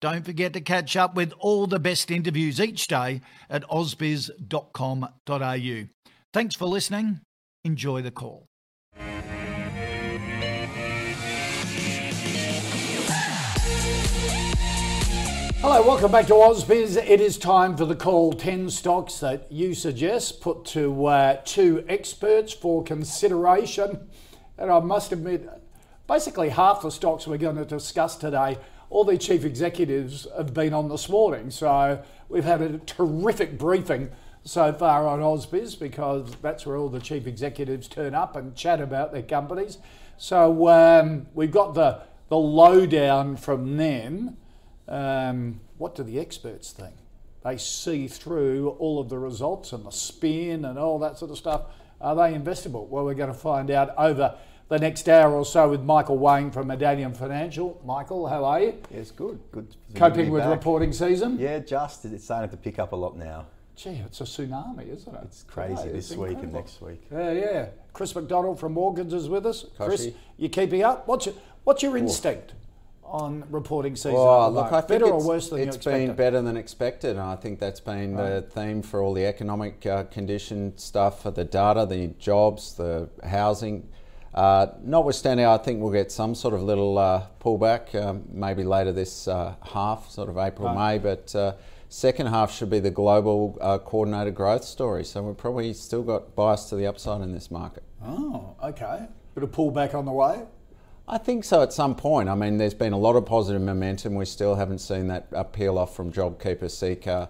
don't forget to catch up with all the best interviews each day at ausbiz.com.au. Thanks for listening. Enjoy The Call. Hello, welcome back to AusBiz. It is time for The Call. 10 stocks that you suggest put to two experts for consideration. And I must admit, basically half the stocks we're going to discuss today, all the chief executives have been on this morning, so we've had a terrific briefing so far on AusBiz because that's where all the chief executives turn up and chat about their companies. So we've got the lowdown from them. What do the experts think? They see through all of the results and the spin and all that sort of stuff. Are they investable? Well, we're going to find out over the next hour or so with Michael Wayne from Medallion Financial. Michael, how are you? Yes, good. Good. Coping with reporting season? Yeah, just. It's starting to pick up a lot now. Gee, it's a tsunami, isn't it? It's crazy this week and next week. Yeah. Chris Macdonald from Morgans is with us. Koshi. Chris, you keeping up? What's your instinct on reporting season? Well, look, I think better or worse than you expected? It's been better than expected, and I think that's been the theme for all the economic condition stuff, the data, the jobs, the housing. Notwithstanding, I think we'll get some sort of little pullback, maybe later this half, sort of April, May, but second half should be the global coordinated growth story. So we've probably still got bias to the upside in this market. Oh, okay. Bit of pullback on the way? I think so at some point. I mean, there's been a lot of positive momentum. We still haven't seen that peel off from JobKeeper, Seeker.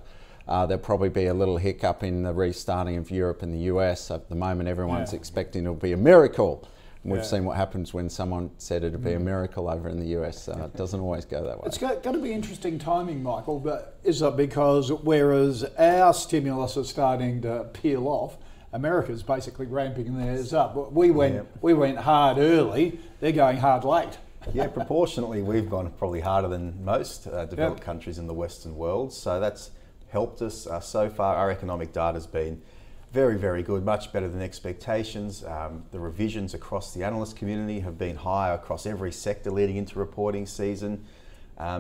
There'll probably be a little hiccup in the restarting of Europe and the US. At the moment, everyone's expecting it'll be a miracle. We've seen what happens when someone said it'd be a miracle over in the US. It doesn't always go that way. It's got to be interesting timing, Michael, but is it because whereas our stimulus is starting to peel off, America's basically ramping theirs up. We went hard early, they're going hard late. Yeah, proportionately, we've gone probably harder than most developed countries in the Western world. So that's helped us so far. Our economic data's been very, very good, much better than expectations. The revisions across the analyst community have been higher across every sector leading into reporting season.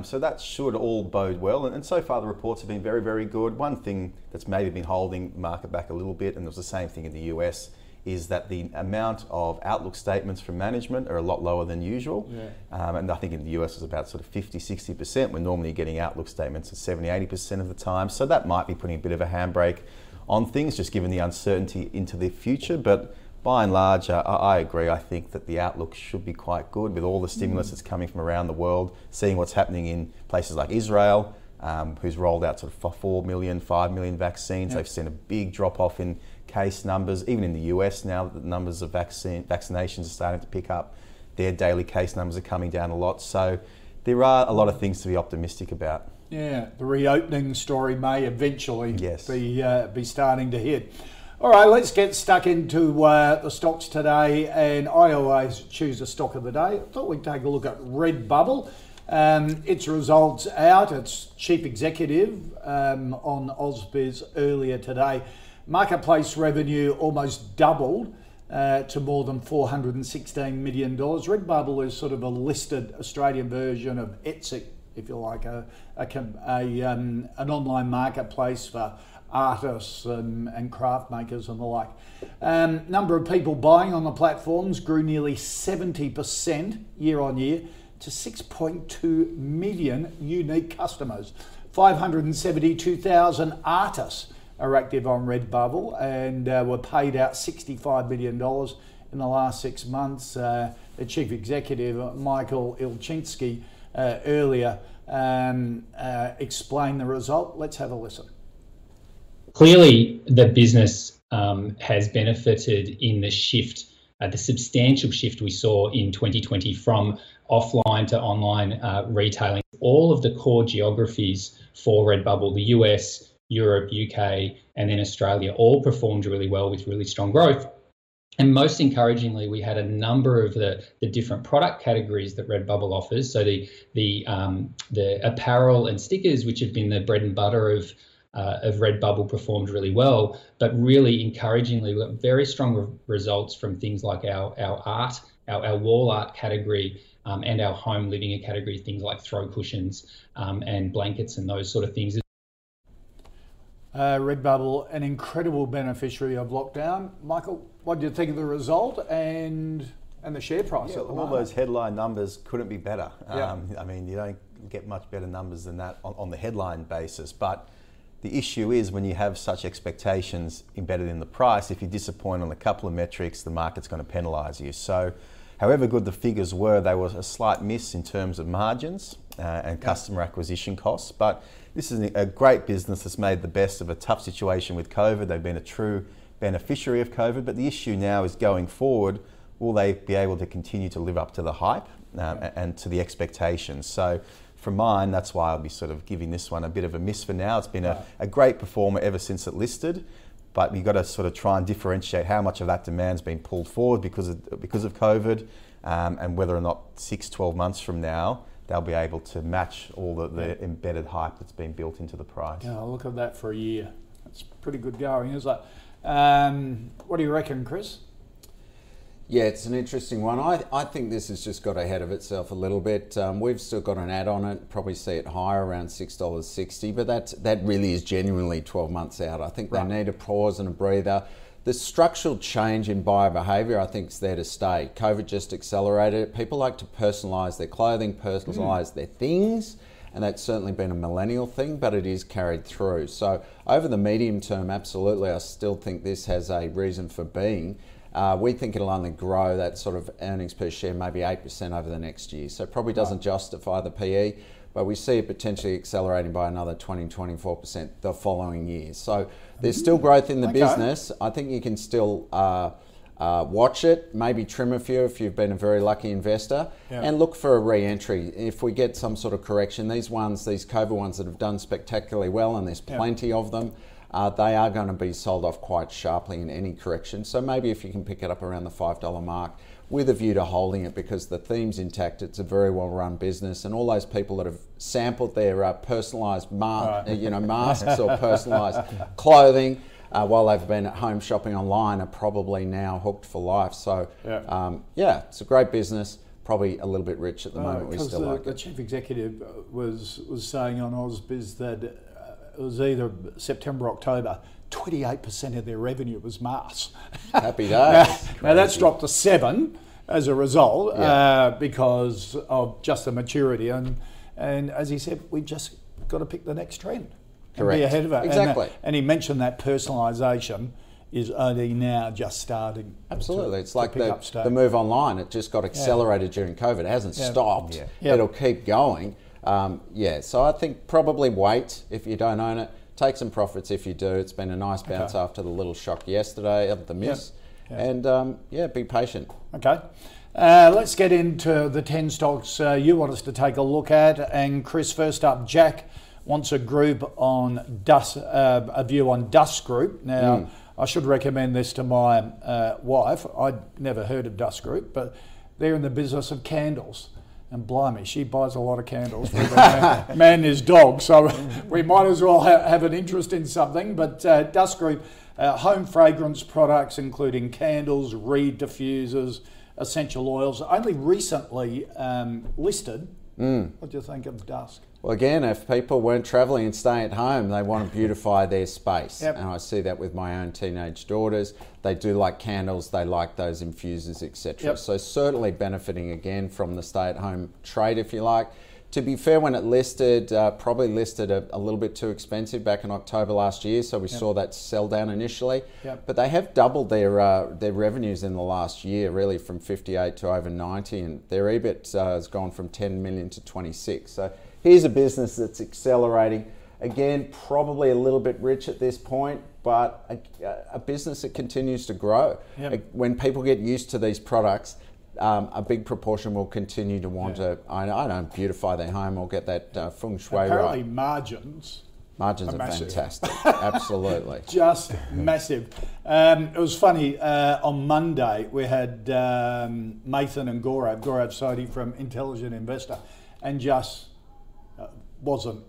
So that should all bode well. And so far the reports have been very, very good. One thing that's maybe been holding the market back a little bit, and it was the same thing in the US, is that the amount of outlook statements from management are a lot lower than usual. Yeah. And I think in the US is about sort of 50, 60%. We're normally getting outlook statements at 70, 80% of the time. So that might be putting a bit of a handbrake on things, just given the uncertainty into the future. But by and large, I agree. I think that the outlook should be quite good with all the stimulus that's coming from around the world, seeing what's happening in places like Israel, who's rolled out sort of 4 million, 5 million vaccines. Yep. They've seen a big drop off in case numbers. Even in the US now, the numbers of vaccinations are starting to pick up. Their daily case numbers are coming down a lot. So there are a lot of things to be optimistic about. Yeah, the reopening story may eventually be starting to hit. All right, let's get stuck into the stocks today, and I always choose a stock of the day. I thought we'd take a look at Redbubble. Its results out, its chief executive on AusBiz earlier today. Marketplace revenue almost doubled to more than $416 million. Redbubble is sort of a listed Australian version of Etsy, if you like, an online marketplace for artists and craft makers and the like. Number of people buying on the platforms grew nearly 70% year on year to 6.2 million unique customers 572,000 artists are active on Redbubble and were paid out $65 million in the last 6 months. The chief executive, Michael Ilczynski, earlier explained the result. Let's have a listen. Clearly, the business has benefited in the shift, the substantial shift we saw in 2020 from offline to online retailing. All of the core geographies for Redbubble, the US, Europe, UK, and then Australia, all performed really well with really strong growth. And most encouragingly, we had a number of the different product categories that Redbubble offers. So the apparel and stickers, which have been the bread and butter of Redbubble, performed really well. But really encouragingly, we got very strong results from things like our art, our wall art category, and our home living category, things like throw cushions and blankets and those sort of things. Redbubble, an incredible beneficiary of lockdown. Michael, what do you think of the result and the share price? Yeah, all those headline numbers couldn't be better. Yeah. I mean, you don't get much better numbers than that on the headline basis. But the issue is when you have such expectations embedded in the price, if you disappoint on a couple of metrics, the market's going to penalise you. So however good the figures were, they were a slight miss in terms of margins and customer acquisition costs. But this is a great business that's made the best of a tough situation with COVID. They've been a true beneficiary of COVID, but the issue now is going forward, will they be able to continue to live up to the hype and to the expectations? So for mine, that's why I'll be sort of giving this one a bit of a miss for now. It's been a great performer ever since it listed, but you've got to sort of try and differentiate how much of that demand's been pulled forward because of COVID and whether or not 6-12 months from now, they'll be able to match all the embedded hype that's been built into the price. Yeah, look at that for a year. That's pretty good going, isn't it? What do you reckon, Chris? Yeah, it's an interesting one. I think this has just got ahead of itself a little bit. We've still got an ad on it, probably see it higher, around $6.60, but that really is genuinely 12 months out. I think they need a pause and a breather. The structural change in buyer behaviour, I think, is there to stay. COVID just accelerated it. People like to personalise their clothing, personalise their things, and that's certainly been a millennial thing, but it is carried through. So over the medium term, absolutely, I still think this has a reason for being. We think it'll only grow that sort of earnings per share, maybe 8% over the next year. So it probably doesn't justify the PE, but we see it potentially accelerating by another 20-24% the following year. So there's still growth in the business. I think you can still watch it, maybe trim a few if you've been a very lucky investor, and look for a re-entry. If we get some sort of correction, these COVID ones that have done spectacularly well, and there's plenty of them, they are going to be sold off quite sharply in any correction. So maybe if you can pick it up around the $5 mark, with a view to holding it because the theme's intact. It's a very well-run business, and all those people that have sampled their personalised masks or personalised clothing while they've been at home shopping online are probably now hooked for life. So, it's a great business. Probably a little bit rich at the moment. We still like it. The chief executive was saying on AusBiz that it was either September, October. 28% of their revenue was masks. Happy days. now that's dropped to 7% as a result because of just the maturity. And as he said, we just got to pick the next trend. Correct. And be ahead of it. Exactly. And he mentioned that personalisation is only now just starting. Absolutely. It's like the move online. It just got accelerated during COVID. It hasn't stopped. Yeah. Yeah. It'll keep going. So I think probably wait if you don't own it. Take some profits if you do. It's been a nice bounce after the little shock yesterday of the miss. Yeah. Yeah. And be patient. Okay. Let's get into the 10 stocks you want us to take a look at. And Chris, first up, Jack wants a view on Dusk Group. Now, I should recommend this to my wife. I'd never heard of Dusk Group, but they're in the business of candles. And blimey, she buys a lot of candles for the man and his dog, so we might as well have an interest in something. But Dusk Group, home fragrance products including candles, reed diffusers, essential oils, only recently listed. What do you think of Dusk? Well, again, if people weren't travelling and staying at home, they want to beautify their space. Yep. And I see that with my own teenage daughters. They do like candles, they like those infusers, etc. Yep. So certainly benefiting again from the stay-at-home trade, if you like. To be fair, when it listed, probably listed a little bit too expensive back in October last year, so we saw that sell down initially. But they have doubled their revenues in the last year, really from 58 to over 90, and their EBIT has gone from 10 million to 26. So here's a business that's accelerating. Again, probably a little bit rich at this point, but a business that continues to grow. When people get used to these products, a big proportion will continue to want to, I don't beautify their home or get that feng shui Apparently right. Margins are massive. Fantastic, absolutely. Just massive. It was funny, on Monday we had Nathan and Gaurav Sodhi from Intelligent Investor, and just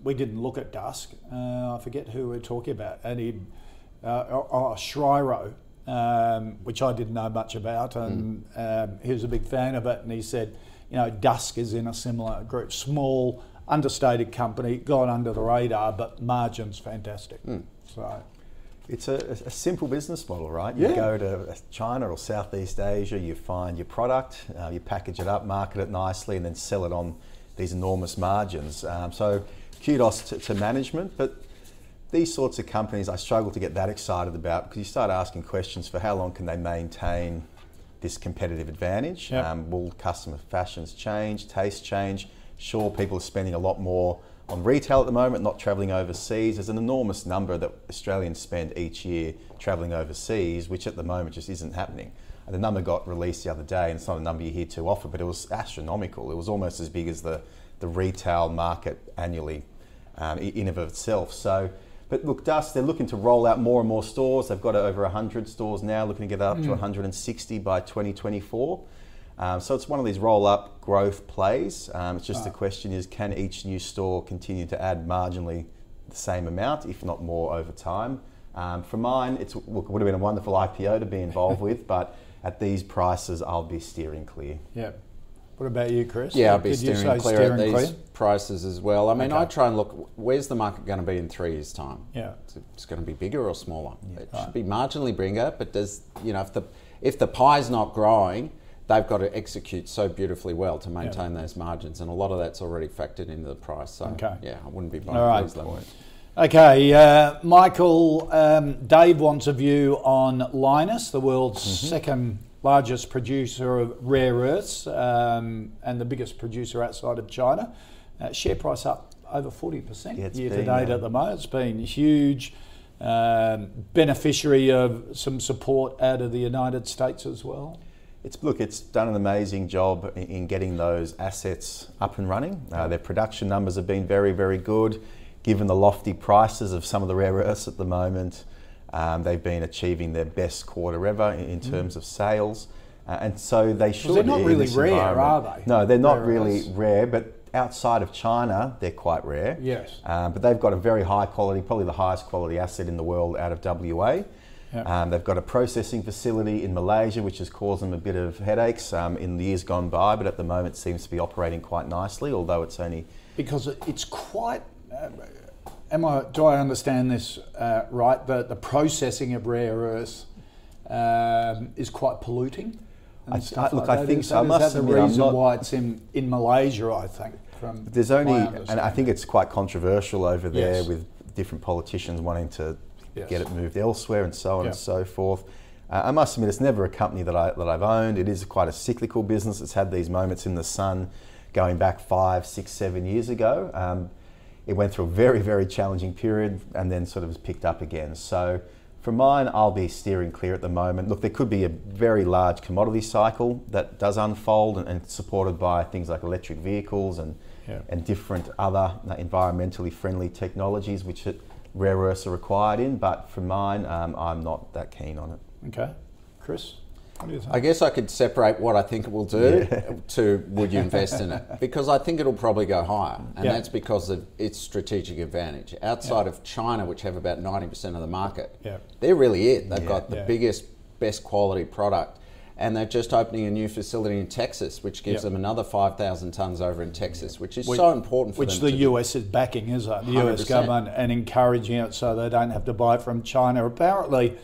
we didn't look at Dusk. I forget who we were talking about, and he, Shriro. Which I didn't know much about, and he was a big fan of it, and he said, you know, Dusk is in a similar group, small, understated company, gone under the radar, but margins fantastic. So it's a simple business model, right? You go to China or Southeast Asia, you find your product, you package it up, market it nicely, and then sell it on these enormous margins. So kudos to management, but these sorts of companies I struggle to get that excited about, because you start asking questions for how long can they maintain this competitive advantage? Will customer fashions change, tastes change? Sure, people are spending a lot more on retail at the moment, not travelling overseas. There's an enormous number that Australians spend each year travelling overseas, which at the moment just isn't happening. And the number got released the other day, and it's not a number you hear too often, but it was astronomical. It was almost as big as the retail market annually in of itself. So. But look, Dusk, they're looking to roll out more and more stores. They've got over 100 stores now, looking to get up to 160 by 2024. So it's one of these roll-up growth plays. It's just the question is, can each new store continue to add marginally the same amount, if not more, over time? For mine, it would have been a wonderful IPO to be involved with, but at these prices, I'll be steering clear. Yeah. What about you, Chris? Yeah, I'll be steering clear at these prices as well. I mean, I try and look, where's the market going to be in 3 years' time? It's going to be bigger or smaller. It should be marginally bigger, but does, you know, if the pie's not growing, they've got to execute so beautifully well to maintain those margins, and a lot of that's already factored into the price. So I wouldn't be buying at these levels. Okay, Michael, Dave wants a view on Lynas, the world's second largest producer of rare earths, and the biggest producer outside of China. Share price up over 40% year to date at the moment. It's been huge. Beneficiary of some support out of the United States as well. It's done an amazing job in getting those assets up and running. Their production numbers have been very, very good. Given the lofty prices of some of the rare earths at the moment, they've been achieving their best quarter ever in terms of sales, and so they should. They're not really rare, are they? No, they're not really rare, but outside of China, they're quite rare. Yes. But they've got a very high quality, probably the highest quality asset in the world out of WA. Yep. They've got a processing facility in Malaysia, which has caused them a bit of headaches in the years gone by, but at the moment seems to be operating quite nicely, although it's only... Because it's quite... do I understand this right? The processing of rare earths is quite polluting? I think so. Is that the reason why it's in Malaysia, I think? And I think it's quite controversial over there with different politicians wanting to get it moved elsewhere and so on and so forth. I must admit, it's never a company that I've owned. It is quite a cyclical business. It's had these moments in the sun going back 5, 6, 7 years ago. It went through a very, very challenging period and then sort of picked up again. So for mine, I'll be steering clear at the moment. Look, there could be a very large commodity cycle that does unfold and supported by things like electric vehicles and different other environmentally friendly technologies which rare earths are required in. But for mine, I'm not that keen on it. Okay. Chris? I guess I could separate what I think it will do to would you invest in it, because I think it'll probably go higher, and that's because of its strategic advantage. Outside of China, which have about 90% of the market, they're really it. They've got the biggest, best quality product, and they're just opening a new facility in Texas, which gives them anher 5,000 tonnes over in Texas, which is so important for them. Which the US is backing, isn't it? The US 100%. Government, and encouraging it so they don't have to buy from China. Apparently,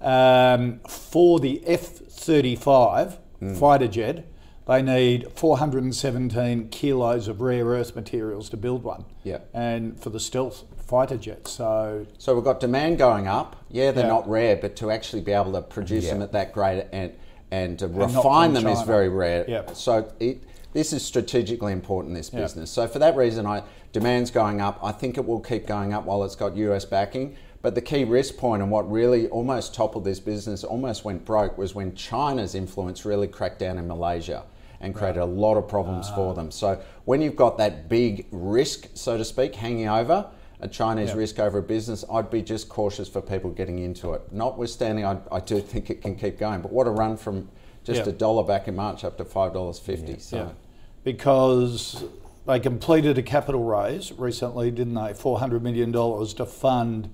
for the F-35 fighter jet, they need 417 kilos of rare earth materials to build one. Yeah. And for the stealth fighter jets, so we've got demand going up. Yeah, they're not rare, but to actually be able to produce them at that grade and to refine them is very rare. Yeah. So this is strategically important, this business. So for that reason, demand's going up. I think it will keep going up while it's got US backing. But the key risk point and what really almost toppled this business, almost went broke, was when China's influence really cracked down in Malaysia and created a lot of problems for them. So when you've got that big risk, so to speak, hanging over, a Chinese risk over a business, I'd be just cautious for people getting into it. Notwithstanding, I do think it can keep going, but what a run from just $1 back in March up to $5.50. Yeah. So. Yeah. Because they completed a capital raise recently, didn't they? $400 million to fund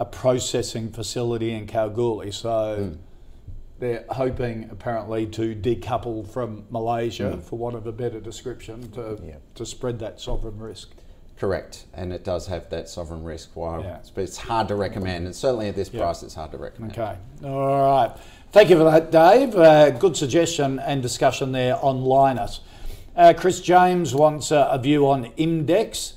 a processing facility in Kalgoorlie. So they're hoping apparently to decouple from Malaysia, for want of a better description, to spread that sovereign risk. Correct, and it does have that sovereign risk. While it's hard to recommend, and certainly at this price, it's hard to recommend. Okay, all right. Thank you for that, Dave. Good suggestion and discussion there on Lynas. Chris James wants a view on IMDEX.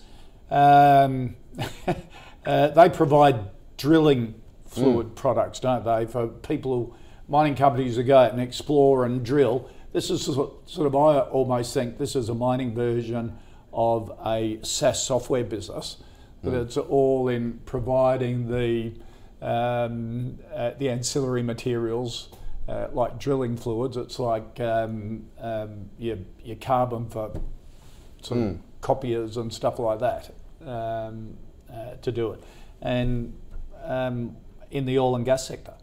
They provide drilling fluid products, don't they, for people, mining companies who go out and explore and drill. This is sort of, I almost think this is a mining version of a SaaS software business, but it's all in providing the ancillary materials like drilling fluids. It's like your carbon for sort of copiers and stuff like that to do it, and in the oil and gas sector.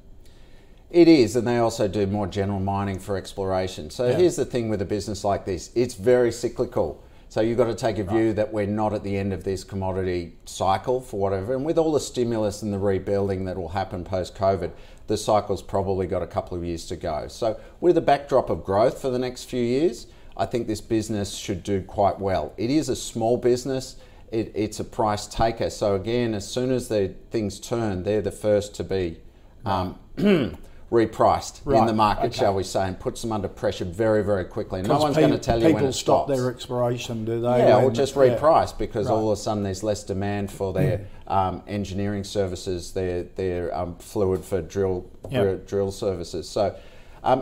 It is, and they also do more general mining for exploration. So here's the thing with a business like this: it's very cyclical. So you've got to take a view that we're not at the end of this commodity cycle for whatever. And with all the stimulus and the rebuilding that will happen post-COVID, the cycle's probably got a couple of years to go. So with a backdrop of growth for the next few years, I think this business should do quite well. It is a small business. It's a price taker. So again, as soon as things turn, they're the first to be repriced in the market, shall we say, and puts them under pressure very, very quickly. No one's going to tell you when it stops. People stop their exploration, do they? Yeah, or just reprice because all of a sudden there's less demand for their engineering services, their fluid for drill services. So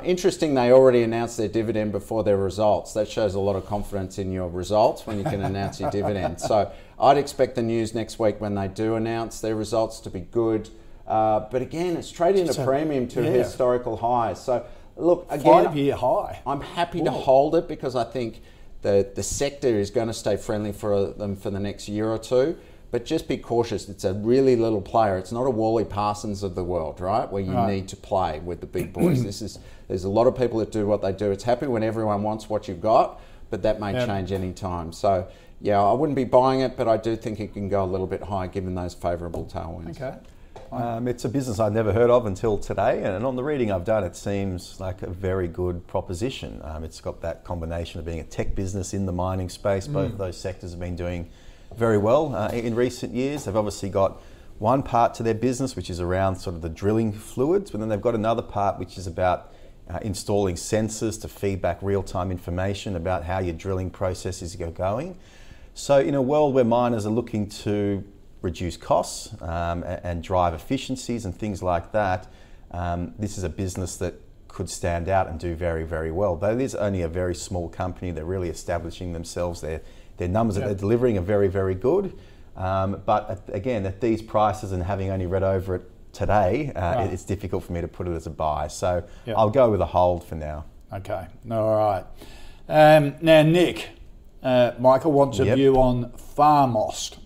interesting, they already announced their dividend before their results. That shows a lot of confidence in your results when you can announce your dividend. So I'd expect the news next week when they do announce their results to be good. But again, it's trading at a premium to historical highs. So look, again, 5-year high. I'm happy to hold it because I think the sector is going to stay friendly for them for the next year or two. But just be cautious. It's a really little player. It's not a Wally Parsons of the world, right? Where you need to play with the big boys. There's a lot of people that do what they do. It's happy when everyone wants what you've got, but that may change any time. So yeah, I wouldn't be buying it, but I do think it can go a little bit higher given those favourable tailwinds. Okay. It's a business I'd never heard of until today, and on the reading I've done, it seems like a very good proposition. It's got that combination of being a tech business in the mining space. Both of those sectors have been doing very well in recent years. They've obviously got one part to their business, which is around sort of the drilling fluids, but then they've got another part, which is about installing sensors to feed back real-time information about how your drilling processes are going. So in a world where miners are looking to reduce costs and drive efficiencies and things like that, this is a business that could stand out and do very, very well. Though it is only a very small company, they're really establishing themselves. Their numbers that they're delivering are very, very good. But again, at these prices and having only read over it today, it's difficult for me to put it as a buy. So I'll go with a hold for now. Okay, all right. Now, Nick, Michael wants a view on PharmAust.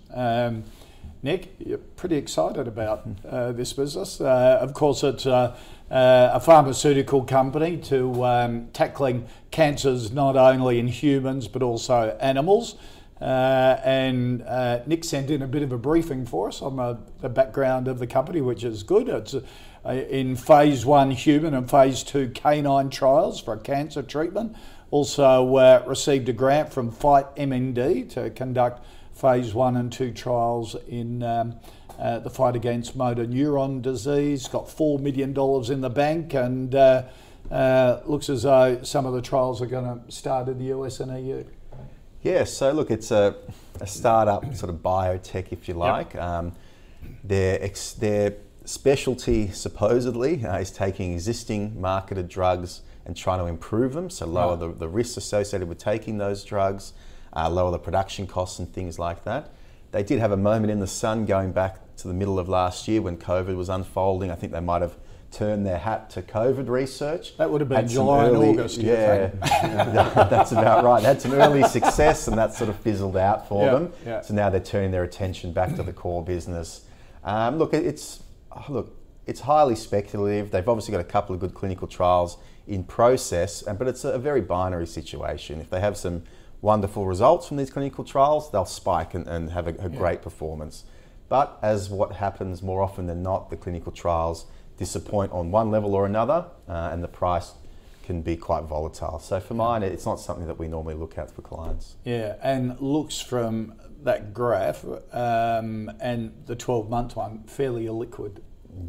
Nick, you're pretty excited about this business. Of course, it's a pharmaceutical company to tackling cancers not only in humans but also animals. And Nick sent in a bit of a briefing for us on the background of the company, which is good. It's in phase 1 human and phase 2 canine trials for cancer treatment. Also received a grant from Fight MND to conduct phase 1 and 2 trials in the fight against motor neuron disease. Got $4 million in the bank, and Looks as though some of the trials are going to start in the US and EU. Yeah, so look, it's a startup sort of biotech, if you like. Yep. Their specialty, supposedly, is taking existing marketed drugs and trying to improve them, so lower the risks associated with taking those drugs, lower the production costs and things like that. They did have a moment in the sun going back to the middle of last year when COVID was unfolding. I think they might have turned their hat to COVID research. That would have been July and August. Yeah, that's about right. They had some early success and that sort of fizzled out for them. Yeah. So now they're turning their attention back to the core business. Look, it's highly speculative. They've obviously got a couple of good clinical trials in process, but it's a very binary situation. If they have some wonderful results from these clinical trials, they'll spike and have a great performance. But as what happens more often than not, the clinical trials disappoint on one level or another, and the price can be quite volatile. So for mine, it's not something that we normally look at for clients. Yeah, and looks from that graph and the 12-month one, fairly illiquid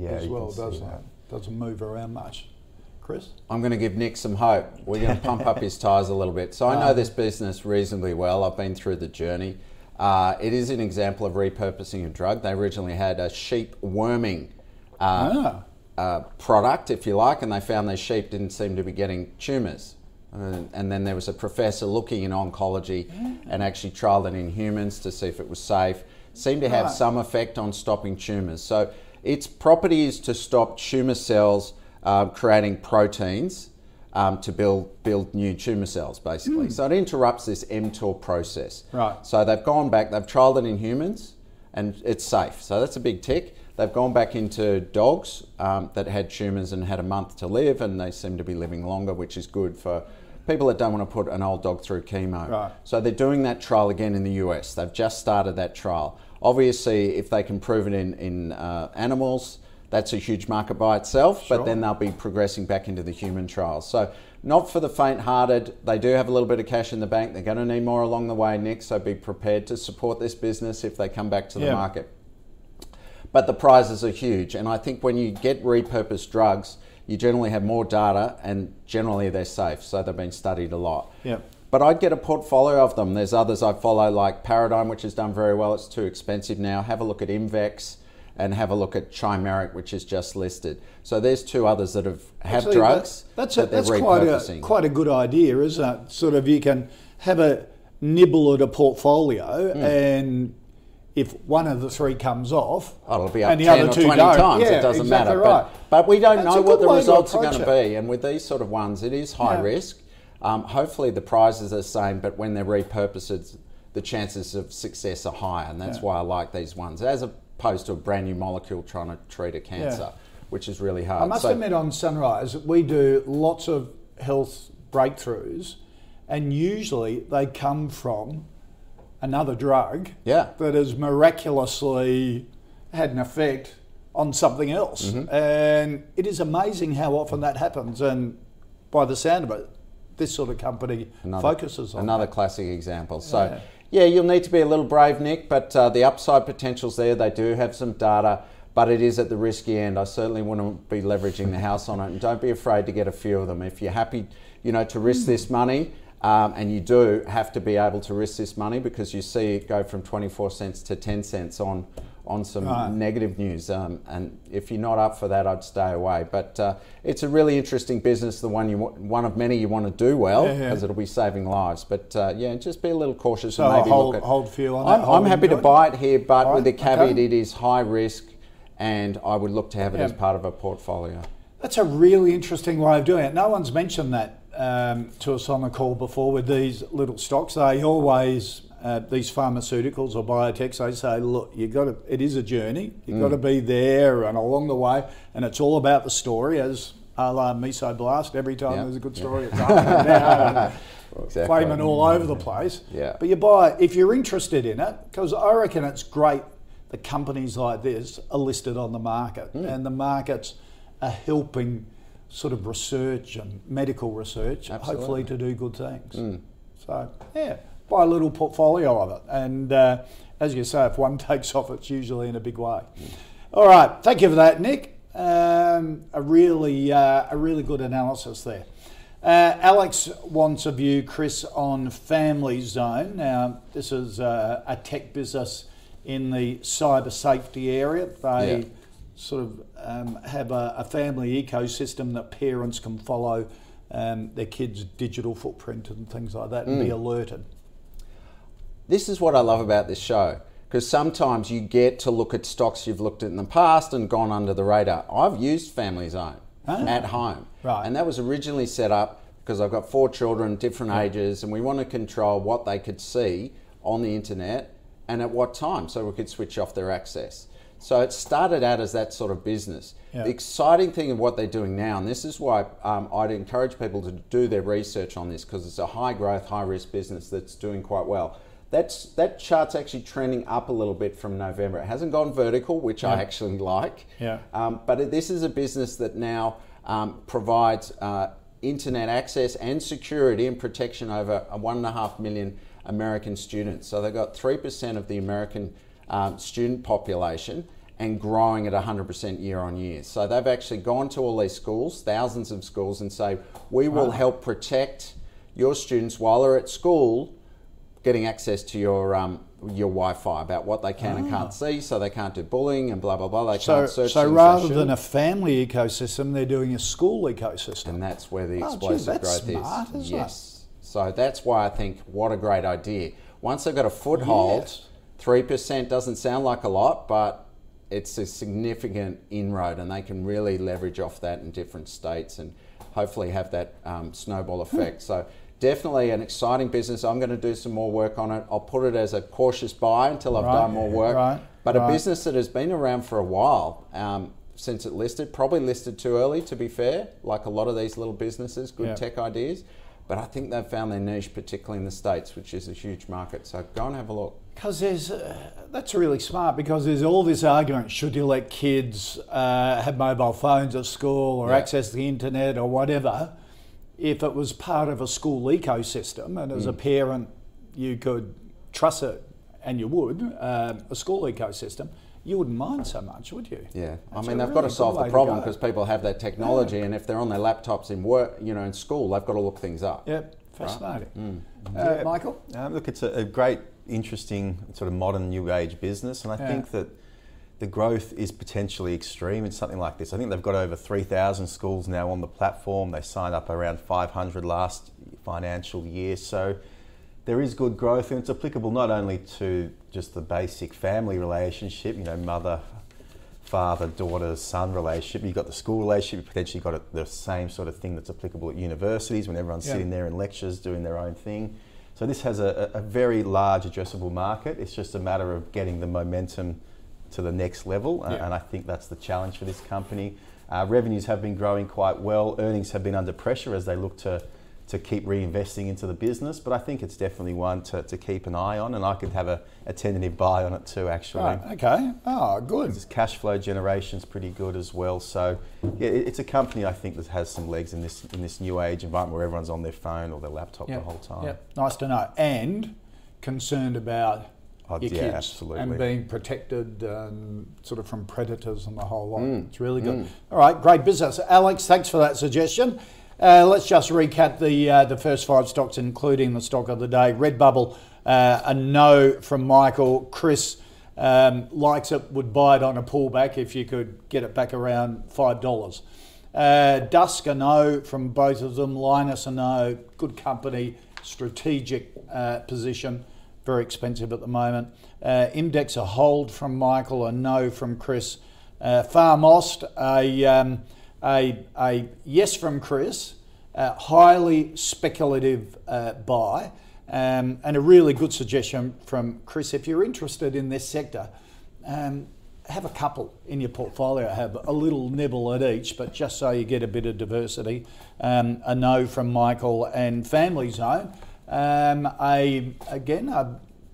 as well, doesn't it? Doesn't move around much. Chris? I'm going to give Nick some hope. We're going to pump up his tyres a little bit. So I know this business reasonably well. I've been through the journey. It is an example of repurposing a drug. They originally had a sheep worming product, if you like, and they found their sheep didn't seem to be getting tumours. And then there was a professor looking in oncology and actually trialled it in humans to see if it was safe. Seemed to have some effect on stopping tumours. So its property is to stop tumour cells creating proteins to build new tumour cells, basically. So it interrupts this mTOR process. Right. So they've gone back, they've trialled it in humans, and it's safe. So that's a big tick. They've gone back into dogs that had tumours and had a month to live, and they seem to be living longer, which is good for people that don't want to put an old dog through chemo. Right. So they're doing that trial again in the US. They've just started that trial. Obviously, if they can prove it in animals, that's a huge market by itself, but then they'll be progressing back into the human trials. So not for the faint-hearted. They do have a little bit of cash in the bank. They're going to need more along the way, Nick, so be prepared to support this business if they come back to the market. But the prizes are huge, and I think when you get repurposed drugs, you generally have more data, and generally they're safe, so they've been studied a lot. Yeah. But I'd get a portfolio of them. There's others I follow, like Paradigm, which has done very well. It's too expensive now. Have a look at Invex, and have a look at Chimeric, which is just listed. So there's two others that have actually, drugs that's quite a good idea, isn't it? Sort of you can have a nibble at a portfolio and if one of the three comes off, it'll be up and the 10 other or 20 times, it doesn't matter. Right. But we don't know what the results are going to be. And with these sort of ones, it is high risk. Hopefully the prizes are the same, but when they're repurposed, the chances of success are higher. And that's why I like these ones, as opposed to a brand new molecule trying to treat a cancer, which is really hard. I must admit on Sunrise, we do lots of health breakthroughs, and usually they come from another drug that has miraculously had an effect on something else. And it is amazing how often that happens. And by the sound of it, this sort of company focuses on another classic example. So, yeah, you'll need to be a little brave, Nick, but the upside potential's there. They do have some data, but it is at the risky end. I certainly wouldn't be leveraging the house on it. And don't be afraid to get a few of them. If you're happy, to risk this money, and you do have to be able to risk this money because you see it go from 24 cents to 10 cents on some negative news. And if you're not up for that, I'd stay away. But it's a really interesting business, the one one of many you want to do well, because it'll be saving lives. But just be a little cautious and maybe look at... hold feel on that. I'm happy to buy it here, but with the caveat it is high risk, and I would look to have it as part of a portfolio. That's a really interesting way of doing it. No one's mentioned that to us on the call before with these little stocks. They always, these pharmaceuticals or biotechs, they say, look, it is a journey. You've got to be there and along the way. And it's all about the story, as a la Mesoblast. Every time there's a good story, it's up and down. Claiming all over the place. Yeah. But you buy it if you're interested in it, because I reckon it's great that companies like this are listed on the market. And the markets are helping sort of research and medical research, hopefully to do good things. So, buy a little portfolio of it. And as you say, if one takes off, it's usually in a big way. All right, thank you for that, Nick. a really good analysis there. Alex wants a view, Chris, on Family Zone. Now, this is a tech business in the cyber safety area. They sort of have a family ecosystem that parents can follow their kids' digital footprint and things like that and be alerted. This is what I love about this show, because sometimes you get to look at stocks you've looked at in the past and gone under the radar. I've used Family Zone at home. Right. And that was originally set up because I've got 4 children, different ages, and we want to control what they could see on the internet and at what time, so we could switch off their access. So it started out as that sort of business. Yep. The exciting thing of what they're doing now, and this is why I'd encourage people to do their research on this, because it's a high growth, high risk business that's doing quite well. That chart's actually trending up a little bit from November. It hasn't gone vertical, which I actually like. Yeah. But this is a business that now provides internet access and security and protection over 1.5 million American students. So they've got 3% of the American student population and growing at 100% year on year. So they've actually gone to all these schools, thousands of schools, and say, we will help protect your students while they're at school getting access to your Wi-Fi about what they can and can't see, so they can't do bullying and blah, blah, blah. They can't search. So rather than a family ecosystem, they're doing a school ecosystem. And that's where the explosive growth smart, is. Yes. So that's why I think, what a great idea. Once they've got a foothold, 3% doesn't sound like a lot, but it's a significant inroad, and they can really leverage off that in different states and hopefully have that snowball effect. So definitely an exciting business. I'm going to do some more work on it. I'll put it as a cautious buy until I've done more work. But a business that has been around for a while since it listed, probably listed too early, to be fair, like a lot of these little businesses, good tech ideas. But I think they've found their niche, particularly in the States, which is a huge market. So go and have a look. Because there's, that's really smart, because there's all this argument, should you let kids have mobile phones at school or access the internet or whatever? If it was part of a school ecosystem, and as a parent you could trust it, and you would, a school ecosystem, you wouldn't mind so much, would you? Yeah, I mean, they've got to solve the problem, because people have that technology, and if they're on their laptops in work, you know, in school, they've got to look things up. Yep, fascinating. Right? Michael? Look, it's a great, interesting, sort of modern, new age business, and I think that the growth is potentially extreme in something like this. I think they've got over 3,000 schools now on the platform. They signed up around 500 last financial year. So there is good growth, and it's applicable not only to just the basic family relationship, you know, mother, father, daughter, son relationship. You've got the school relationship. You've potentially got the same sort of thing that's applicable at universities when everyone's sitting there in lectures doing their own thing. So this has a very large addressable market. It's just a matter of getting the momentum to the next level, and I think that's the challenge for this company. Revenues have been growing quite well, earnings have been under pressure as they look to keep reinvesting into the business, but I think it's definitely one to keep an eye on, and I could have a tentative buy on it too, actually. Right, okay, oh, good. This cash flow generation's pretty good as well, so yeah, it's a company I think that has some legs in this new age environment where everyone's on their phone or their laptop the whole time. Yep. Nice to know, and concerned about your kids absolutely. And being protected sort of from predators and the whole lot. It's really good. All right, great business. Alex, thanks for that suggestion. Let's just recap the first 5 stocks, including the stock of the day. Redbubble, a no from Michael. Chris likes it, would buy it on a pullback if you could get it back around $5. Dusk, a no from both of them. Lynas, a no. Good company, strategic position. Very expensive at the moment. IMDEX, a hold from Michael, a no from Chris. PharmAust, a yes from Chris. Highly speculative buy. And a really good suggestion from Chris. If you're interested in this sector, have a couple in your portfolio. Have a little nibble at each, but just so you get a bit of diversity. A no from Michael. And Family Zone,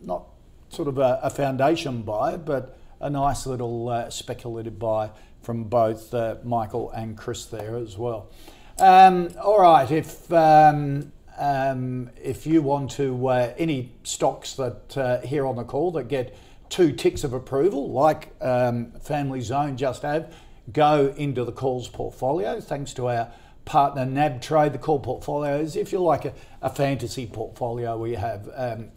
not sort of a foundation buy, but a nice little speculative buy from both Michael and Chris there as well. All right, if you want to any stocks that here on the call that get 2 ticks of approval, like Family Zone just have, go into the Call's portfolio, thanks to our partner NAB Trade. The Call portfolio is, if you like, a fantasy portfolio where you have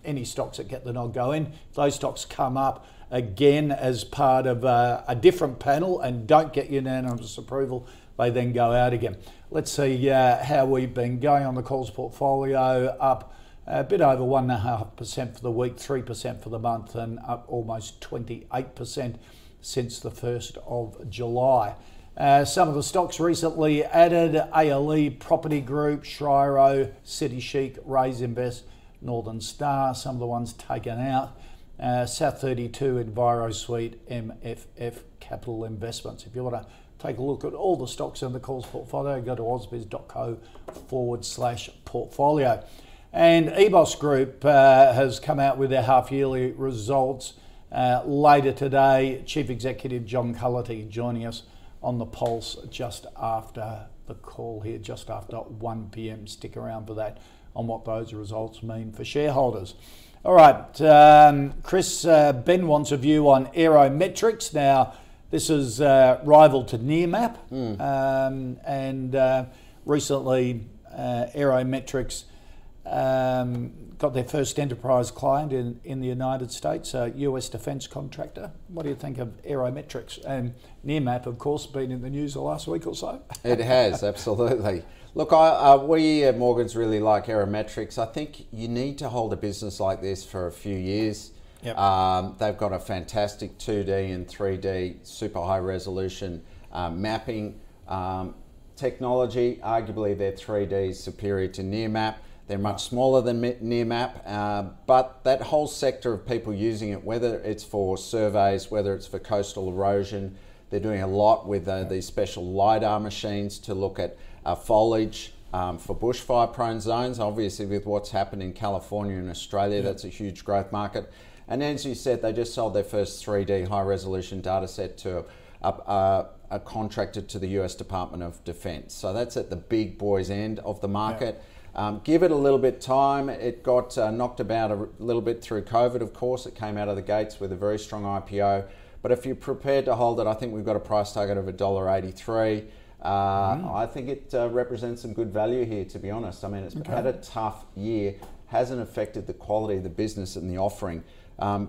any stocks that get the nod go in. If those stocks come up again as part of a different panel and don't get unanimous approval, they then go out again. Let's see how we've been going on the Call's portfolio, up a bit over 1.5% for the week, 3% for the month, and up almost 28% since the 1st of July. Some of the stocks recently added: ALE Property Group, Shriro, City Chic, Raise Invest, Northern Star. Some of the ones taken out: South 32, Enviro Suite, MFF Capital Investments. If you want to take a look at all the stocks in the Call's portfolio, go to ausbiz.co/portfolio. And EBOS Group has come out with their half-yearly results later today. Chief Executive John Cullity joining us on The Pulse just after the call here, just after 1 p.m. Stick around for that on what those results mean for shareholders. All right, Chris, Ben wants a view on Aerometrex. Now, this is rival to Nearmap, recently Aerometrex got their first enterprise client in the United States, a US defence contractor. What do you think of Aerometrex? And Nearmap, of course, been in the news the last week or so. It has, absolutely. Look, we at Morgans really like Aerometrex. I think you need to hold a business like this for a few years. Yep. They've got a fantastic 2D and 3D super high resolution mapping technology. Arguably, their 3D is superior to Nearmap. They're much smaller than Nearmap, but that whole sector of people using it, whether it's for surveys, whether it's for coastal erosion, they're doing a lot with these special LiDAR machines to look at foliage for bushfire prone zones. Obviously, with what's happened in California and Australia, that's a huge growth market. And as you said, they just sold their first 3D high resolution data set to a contractor to the US Department of Defense. So that's at the big boys end of the market. Yeah. Give it a little bit time. It got knocked about a little bit through COVID, of course. It came out of the gates with a very strong IPO. But if you're prepared to hold it, I think we've got a price target of $1.83. I think it represents some good value here, to be honest. I mean, it's had a tough year. Hasn't affected the quality of the business and the offering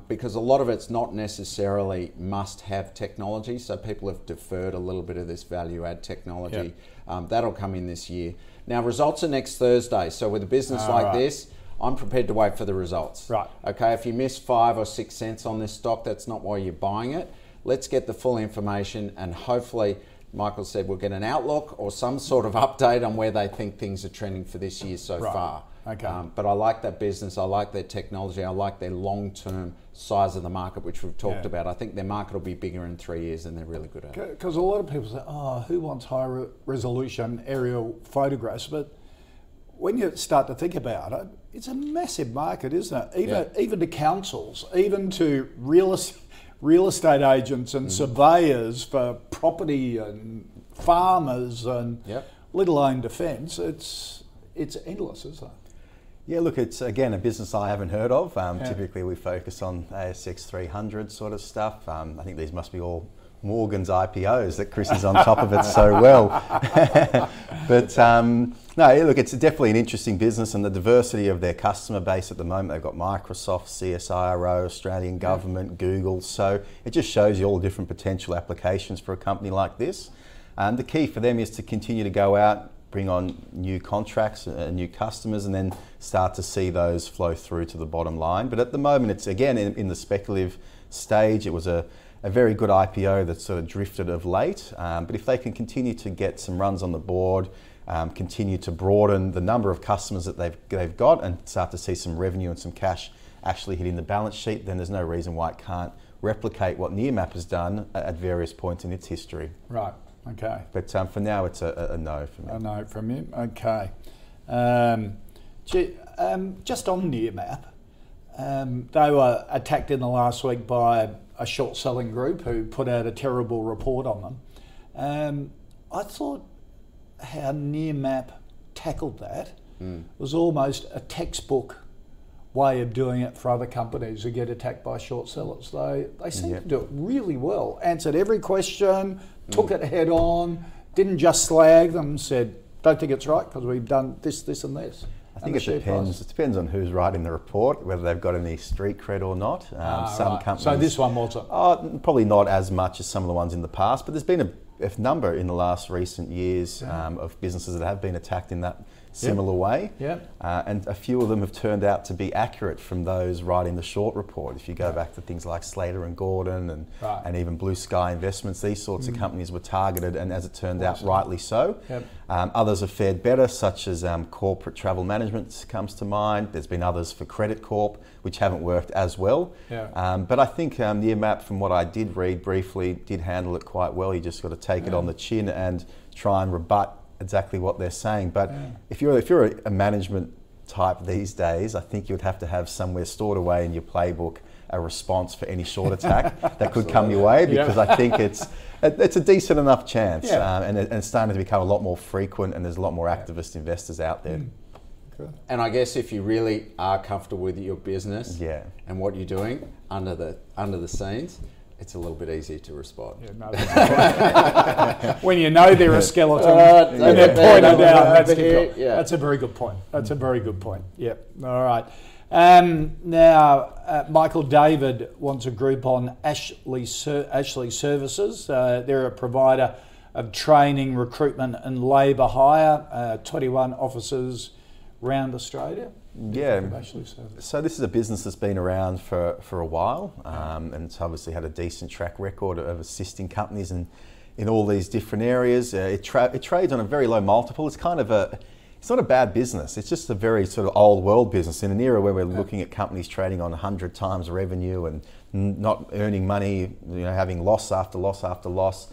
because a lot of it's not necessarily must-have technology. So people have deferred a little bit of this value-add technology. Yep. That'll come in this year. Now, results are next Thursday. So with a business this, I'm prepared to wait for the results. Right. Okay, if you miss 5 or 6 cents on this stock, that's not why you're buying it. Let's get the full information, and hopefully, Michael said, we'll get an outlook or some sort of update on where they think things are trending for this year so far. Okay. But I like that business. I like their technology. I like their long-term size of the market, which we've talked about. I think their market will be bigger in 3 years, and they're really good at it. Because a lot of people say, oh, who wants high-resolution aerial photographs? But when you start to think about it, it's a massive market, isn't it? Even to councils, even to real estate agents and surveyors for property and farmers, and let alone defence. It's endless, isn't it? Yeah, look, it's, again, a business I haven't heard of. Typically, we focus on ASX 300 sort of stuff. I think these must be all Morgan's IPOs that Chris is on top of it so well. But no, look, it's definitely an interesting business, and the diversity of their customer base at the moment. They've got Microsoft, CSIRO, Australian government, Google. So it just shows you all the different potential applications for a company like this. The key for them is to continue to go out, bring on new contracts and new customers, and then start to see those flow through to the bottom line. But at the moment, it's again in the speculative stage. It was a very good IPO that sort of drifted of late. But if they can continue to get some runs on the board, continue to broaden the number of customers that they've got, and start to see some revenue and some cash actually hitting the balance sheet, then there's no reason why it can't replicate what Nearmap has done at various points in its history. Right. Okay. But for now, it's a no for me. A no from you. Okay. Just on Nearmap, they were attacked in the last week by a short-selling group who put out a terrible report on them. I thought how Nearmap tackled that was almost a textbook way of doing it for other companies who get attacked by short sellers. They seem to do it really well. Answered every question, took it head on, didn't just slag them, said, don't think it's right because we've done this, this and this. I think it depends. It depends on who's writing the report, whether they've got any street cred or not. Companies. So this one wasn't. Probably not as much as some of the ones in the past, but there's been a number in the last recent years of businesses that have been attacked in that similar way. And a few of them have turned out to be accurate from those writing the short report. If you go back to things like Slater and Gordon and even Blue Sky Investments, these sorts of companies were targeted and, as it turned out, rightly so. Others have fared better, such as Corporate Travel Management comes to mind. There's been others for Credit Corp, which haven't worked as well. But I think Nearmap, from what I did read briefly, did handle it quite well. You just got to take it on the chin and try and rebut exactly what they're saying. But if you're a management type these days, I think you'd have to have somewhere stored away in your playbook a response for any short attack that could come your way, because I think it's a decent enough chance, and it's starting to become a lot more frequent, and there's a lot more activist investors out there. And I guess if you really are comfortable with your business and what you're doing under the scenes, it's a little bit easier to respond. When you know they're a skeleton and they're pointed out, that's a very good point. That's a very good point. Yep. All right. Now, Michael David wants a group on Ashley Services. They're a provider of training, recruitment and labour hire, 21 offices around Australia. So this is a business that's been around for a while, and it's obviously had a decent track record of assisting companies in all these different areas. It trades on a very low multiple. It's kind of it's not a bad business. It's just a very sort of old world business in an era where we're looking at companies trading on 100 times revenue and not earning money, having loss after loss after loss.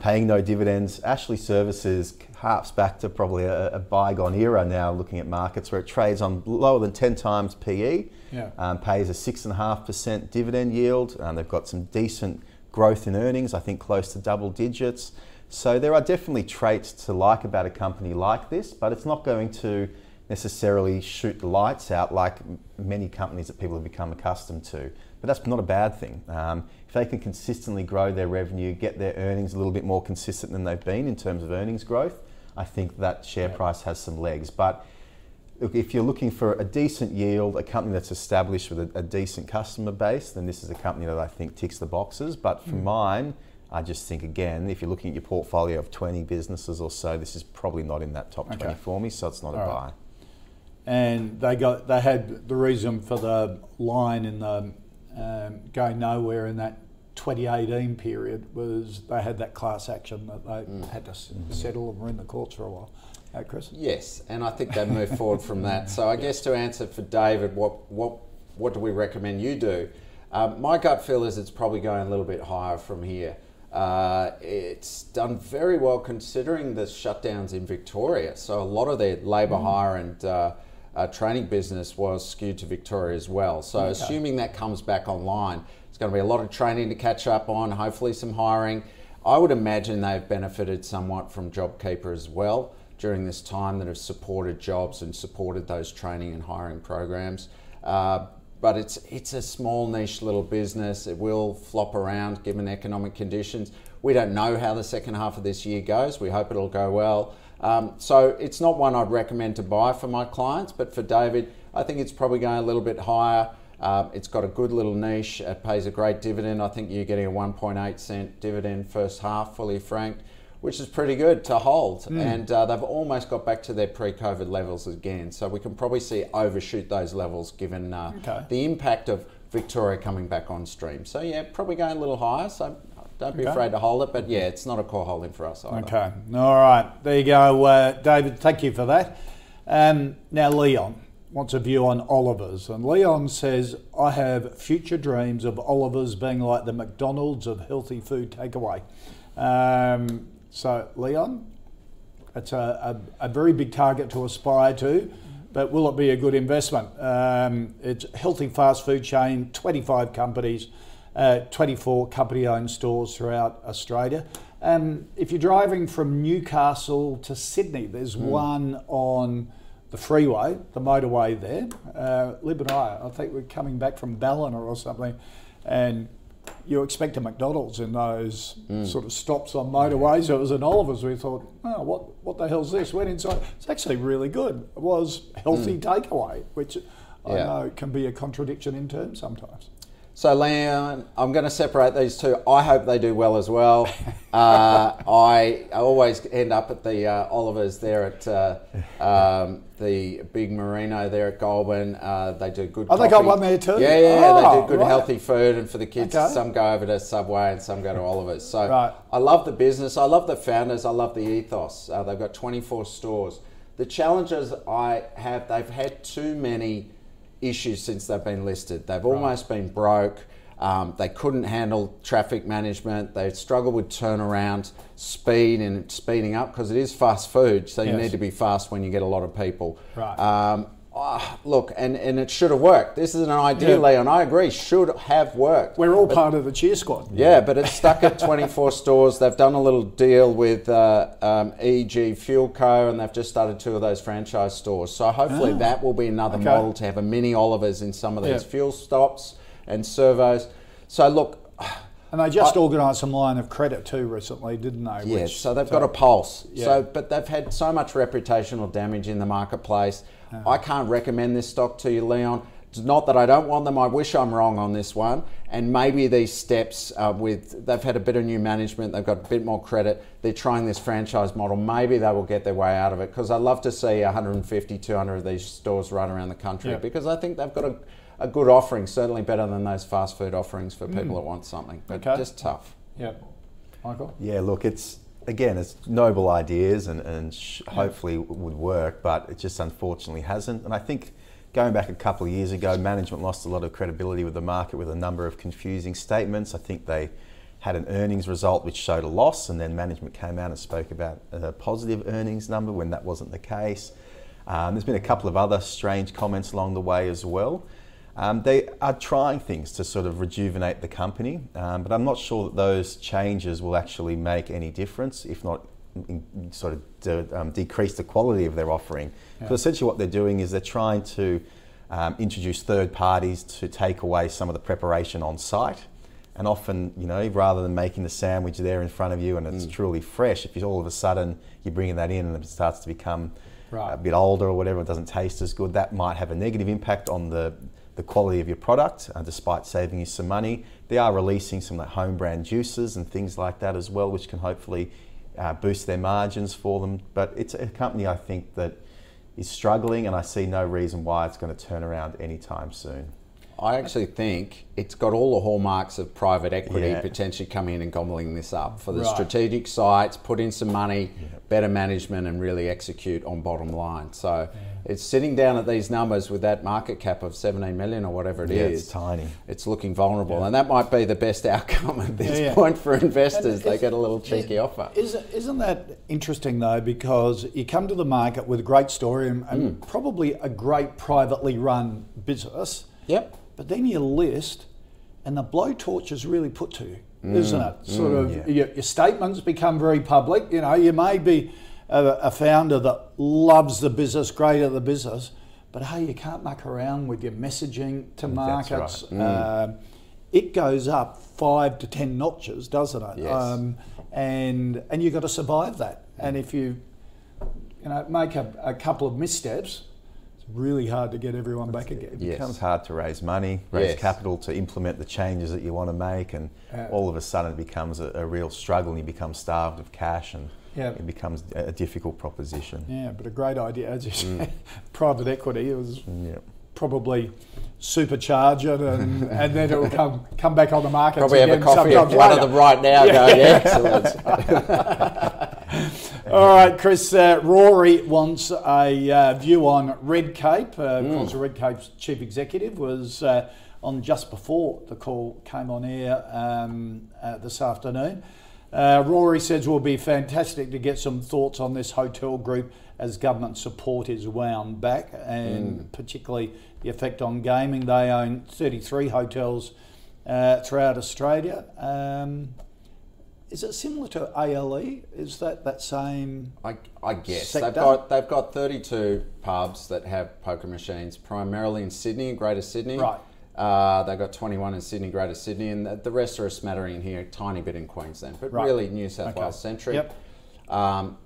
Paying no dividends. Ashley Services harps back to probably a bygone era now, looking at markets where it trades on lower than 10 times PE, pays a 6.5% dividend yield. They've got some decent growth in earnings, I think close to double digits. So there are definitely traits to like about a company like this, but it's not going to necessarily shoot the lights out like many companies that people have become accustomed to. But that's not a bad thing. If they can consistently grow their revenue, get their earnings a little bit more consistent than they've been in terms of earnings growth, I think that share price has some legs. But if you're looking for a decent yield, a company that's established with a decent customer base, then this is a company that I think ticks the boxes. But for mine, I just think, again, if you're looking at your portfolio of 20 businesses or so, this is probably not in that top 20 for me, so it's not a buy. And they had the reason for the line in the going nowhere in that 2018 period was they had that class action that they had to settle and were in the courts for a while. Chris? Yes, and I think they moved forward from that. So I guess to answer for David, what do we recommend you do? My gut feel is it's probably going a little bit higher from here. It's done very well considering the shutdowns in Victoria. So a lot of their labour hire and training business was skewed to Victoria as well. So assuming that comes back online, it's going to be a lot of training to catch up on, hopefully some hiring. I would imagine they've benefited somewhat from JobKeeper as well during this time, that have supported jobs and supported those training and hiring programs. But it's a small niche little business. It will flop around given economic conditions. We don't know how the second half of this year goes. We hope it'll go well. So it's not one I'd recommend to buy for my clients, but for David, I think it's probably going a little bit higher. It's got a good little niche. It pays a great dividend. I think you're getting a 1.8 cent dividend first half, fully franked, which is pretty good to hold. And they've almost got back to their pre-COVID levels again. So we can probably see overshoot those levels given the impact of Victoria coming back on stream. So yeah, probably going a little higher. So don't be afraid to hold it, but yeah, it's not a core holding for us either. Okay, all right, there you go, David. Thank you for that. Now Leon wants a view on Oliver's, and Leon says, "I have future dreams of Oliver's being like the McDonald's of healthy food takeaway." So Leon, it's a very big target to aspire to, but will it be a good investment? It's healthy fast food chain, 25 companies. 24 company-owned stores throughout Australia. If you're driving from Newcastle to Sydney, there's one on the freeway, the motorway there, Lib and I think we're coming back from Ballina or something, and you expect a McDonald's in those sort of stops on motorways. It was an Oliver's. We thought, oh, what the hell's this? Went inside. It's actually really good. It was healthy takeaway, which I know can be a contradiction in terms sometimes. So, Leon, I'm going to separate these two. I hope they do well as well. I always end up at the Oliver's there at the big Merino there at Goulburn. They do good coffee. They got one there too? Yeah, they do good healthy food. And for the kids, some go over to Subway and some go to Oliver's. So I love the business. I love the founders. I love the ethos. They've got 24 stores. The challenges I have, they've had too many issues since they've been listed. They've almost been broke. They couldn't handle traffic management. They struggle with turnaround speed and speeding up because it is fast food. So you need to be fast when you get a lot of people. Look, and it should have worked. This is an idea, Leon. I agree, should have worked. We're all part of the cheer squad. Yeah, but it's stuck at 24 stores. They've done a little deal with EG Fuel Co. and they've just started two of those franchise stores. So hopefully that will be another model to have a mini Oliver's in some of these fuel stops and servos. So look... And they just organised some line of credit too recently, didn't they? Yeah, so they've got a pulse. Yeah. So, but they've had so much reputational damage in the marketplace. I can't recommend this stock to you, Leon. It's not that I don't want them. I wish I'm wrong on this one. And maybe these steps with... They've had a bit of new management. They've got a bit more credit. They're trying this franchise model. Maybe they will get their way out of it, because I'd love to see 150, 200 of these stores right around the country because I think they've got a good offering, certainly better than those fast food offerings for people that want something, but just tough. Yeah. Michael? Yeah, look, it's... Again, it's noble ideas and hopefully would work, but it just unfortunately hasn't. And I think going back a couple of years ago, management lost a lot of credibility with the market with a number of confusing statements. I think they had an earnings result which showed a loss, and then management came out and spoke about a positive earnings number when that wasn't the case. There's been a couple of other strange comments along the way as well. They are trying things to sort of rejuvenate the company, but I'm not sure that those changes will actually make any difference, if not sort of decrease the quality of their offering. Because essentially what they're doing is they're trying to introduce third parties to take away some of the preparation on site. And often, you know, rather than making the sandwich there in front of you and it's truly fresh, if you all of a sudden you're bringing that in and it starts to become a bit older or whatever, it doesn't taste as good, that might have a negative impact on the quality of your product, despite saving you some money. They are releasing some of the home brand juices and things like that as well, which can hopefully boost their margins for them. But it's a company, I think, that is struggling, and I see no reason why it's going to turn around anytime soon. I actually think it's got all the hallmarks of private equity potentially coming in and gobbling this up for the strategic sites, put in some money, better management, and really execute on bottom line. So it's sitting down at these numbers with that market cap of 17 million or whatever it is. It's tiny. It's looking vulnerable, and that might be the best outcome at this point for investors. They get a little cheeky offer. Isn't that interesting though? Because you come to the market with a great story and probably a great privately run business. Yep. But then you list, and the blowtorch is really put to you, isn't it? Sort of your statements become very public. You know, you may be a founder that loves the business, great at the business, but hey, you can't muck around with your messaging to markets. That's right. It goes up 5 to 10 notches, doesn't it? Yes. And you've got to survive that. And if you make a couple of missteps, really hard to get everyone back again. It becomes hard to raise money, capital to implement the changes that you want to make, and all of a sudden it becomes a real struggle, and you become starved of cash, and it becomes a difficult proposition. Yeah, but a great idea, as you say. Private equity was probably supercharged, and then it will come back on the market. Probably have a coffee at one of them right now. All right, Chris, Rory wants a view on Redcape. Of course, Redcape's chief executive was on just before the call came on air this afternoon. Rory says it will be fantastic to get some thoughts on this hotel group as government support is wound back, and particularly the effect on gaming. They own 33 hotels throughout Australia. Is it similar to ALE? Is that same? I guess sector? They've got 32 pubs that have poker machines, primarily in Sydney and Greater Sydney. Right. They've got 21 in Sydney, Greater Sydney, and the rest are a smattering here, a tiny bit in Queensland, but right. really New South okay. Wales centric. Yep.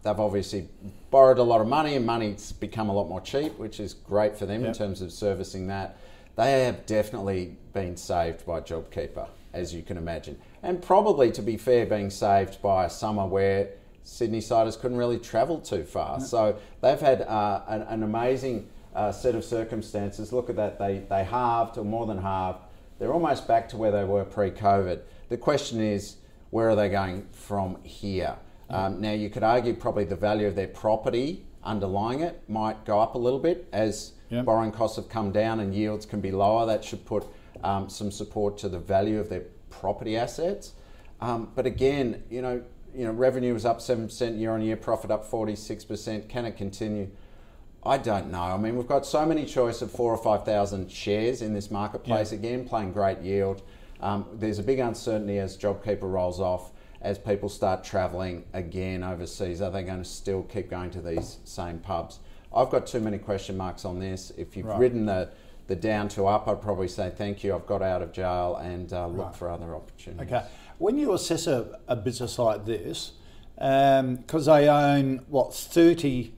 They've obviously borrowed a lot of money, and money's become a lot more cheap, which is great for them yep. in terms of servicing that. They have definitely been saved by JobKeeper, as you can imagine. And probably, to be fair, being saved by a summer where Sydney-siders couldn't really travel too far. No. So they've had an amazing set of circumstances. Look at that, they halved or more than halved. They're almost back to where they were pre-COVID. The question is, where are they going from here? Now, you could argue probably the value of their property underlying it might go up a little bit as yep. borrowing costs have come down and yields can be lower. That should put some support to the value of their property assets. But again, you know, revenue is up 7% year on year, profit up 46%. Can it continue? I don't know. I mean, we've got so many choice of 4,000 or 5,000 shares in this marketplace. Yeah. Again, playing great yield. There's a big uncertainty as JobKeeper rolls off, as people start traveling again overseas. Are they going to still keep going to these same pubs? I've got too many question marks on this. If you've right. ridden the down to up, I'd probably say thank you, I've got out of jail, and look right. for other opportunities. Okay. When you assess a business like this, because they own, what, 30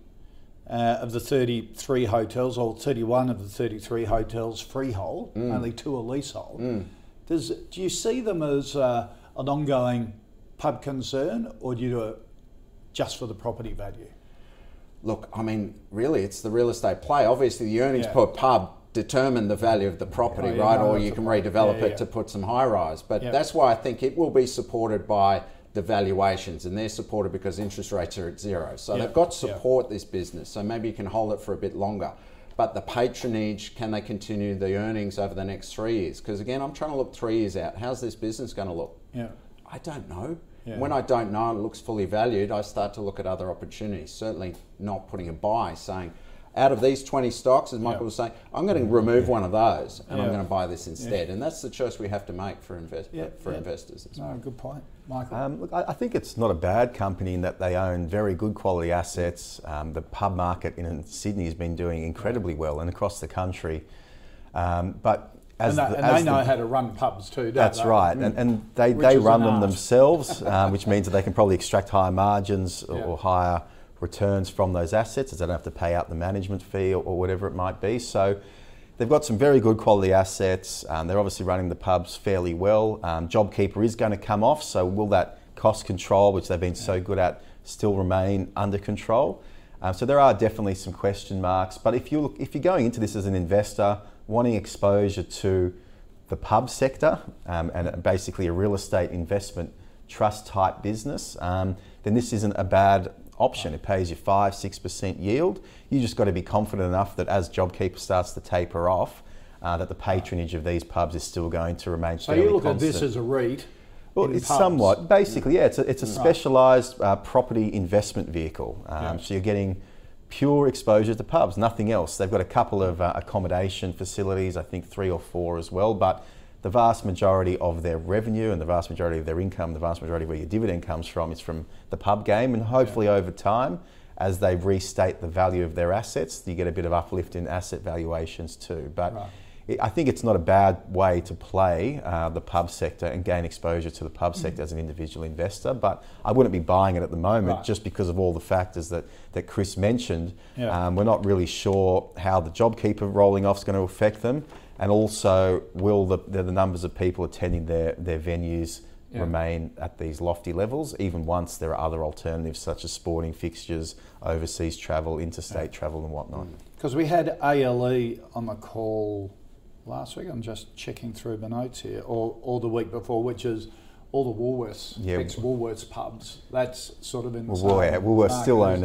of the 33 hotels, or 31 of the 33 hotels freehold, only 2 are leasehold, do you see them as an ongoing pub concern, or do you do it just for the property value? Look, I mean, really, it's the real estate play. Obviously, the earnings yeah. per pub determine the value of the property, yeah, right? No, or you can redevelop yeah, yeah. it to put some high rise. But yeah. that's why I think it will be supported by the valuations, and they're supported because interest rates are at zero. So yeah. they've got to support yeah. this business. So maybe you can hold it for a bit longer. But the patronage, can they continue the earnings over the next 3 years? Because again, I'm trying to look 3 years out. How's this business going to look? Yeah. I don't know. Yeah. When I don't know it looks fully valued, I start to look at other opportunities. Certainly not putting a buy, saying, out of these 20 stocks, as Michael yeah. was saying, I'm going to remove yeah. one of those and yeah. I'm going to buy this instead. Yeah. And that's the choice we have to make for investors. As well. No, good point. Michael? Look, I think it's not a bad company in that they own very good quality assets. The pub market in Sydney has been doing incredibly well, and across the country. But they know how to run pubs too, don't that's they? That's right, and they run them themselves, which means that they can probably extract higher margins or, yeah. or higher returns from those assets, as they don't have to pay out the management fee or whatever it might be. So they've got some very good quality assets. They're obviously running the pubs fairly well. JobKeeper is going to come off, so will that cost control, which they've been yeah. so good at, still remain under control? So there are definitely some question marks, but if you're going into this as an investor, wanting exposure to the pub sector and basically a real estate investment trust type business, then this isn't a bad option. It pays you 5%, 6% yield. You just got to be confident enough that as JobKeeper starts to taper off, that the patronage of these pubs is still going to remain fairly constant. So you look at this as a REIT? Well, it's pubs. Somewhat. Basically, yeah, it's a specialised property investment vehicle. So you're getting pure exposure to pubs, nothing else. They've got a couple of accommodation facilities, I think 3 or 4 as well, but the vast majority of their revenue and the vast majority of their income, the vast majority of where your dividend comes from, is from the pub game. And hopefully over time, as they restate the value of their assets, you get a bit of uplift in asset valuations too. But I think it's not a bad way to play the pub sector and gain exposure to the pub sector as an individual investor, but I wouldn't be buying it at the moment just because of all the factors that Chris mentioned. Yeah. We're not really sure how the JobKeeper rolling off is going to affect them, and also will the numbers of people attending their venues remain at these lofty levels, even once there are other alternatives such as sporting fixtures, overseas travel, interstate travel and whatnot. Because we had ALE on the call last week, I'm just checking through my notes here, or the week before, which is all the Woolworths, ex-Woolworths pubs. That's sort of in the Woolworths still own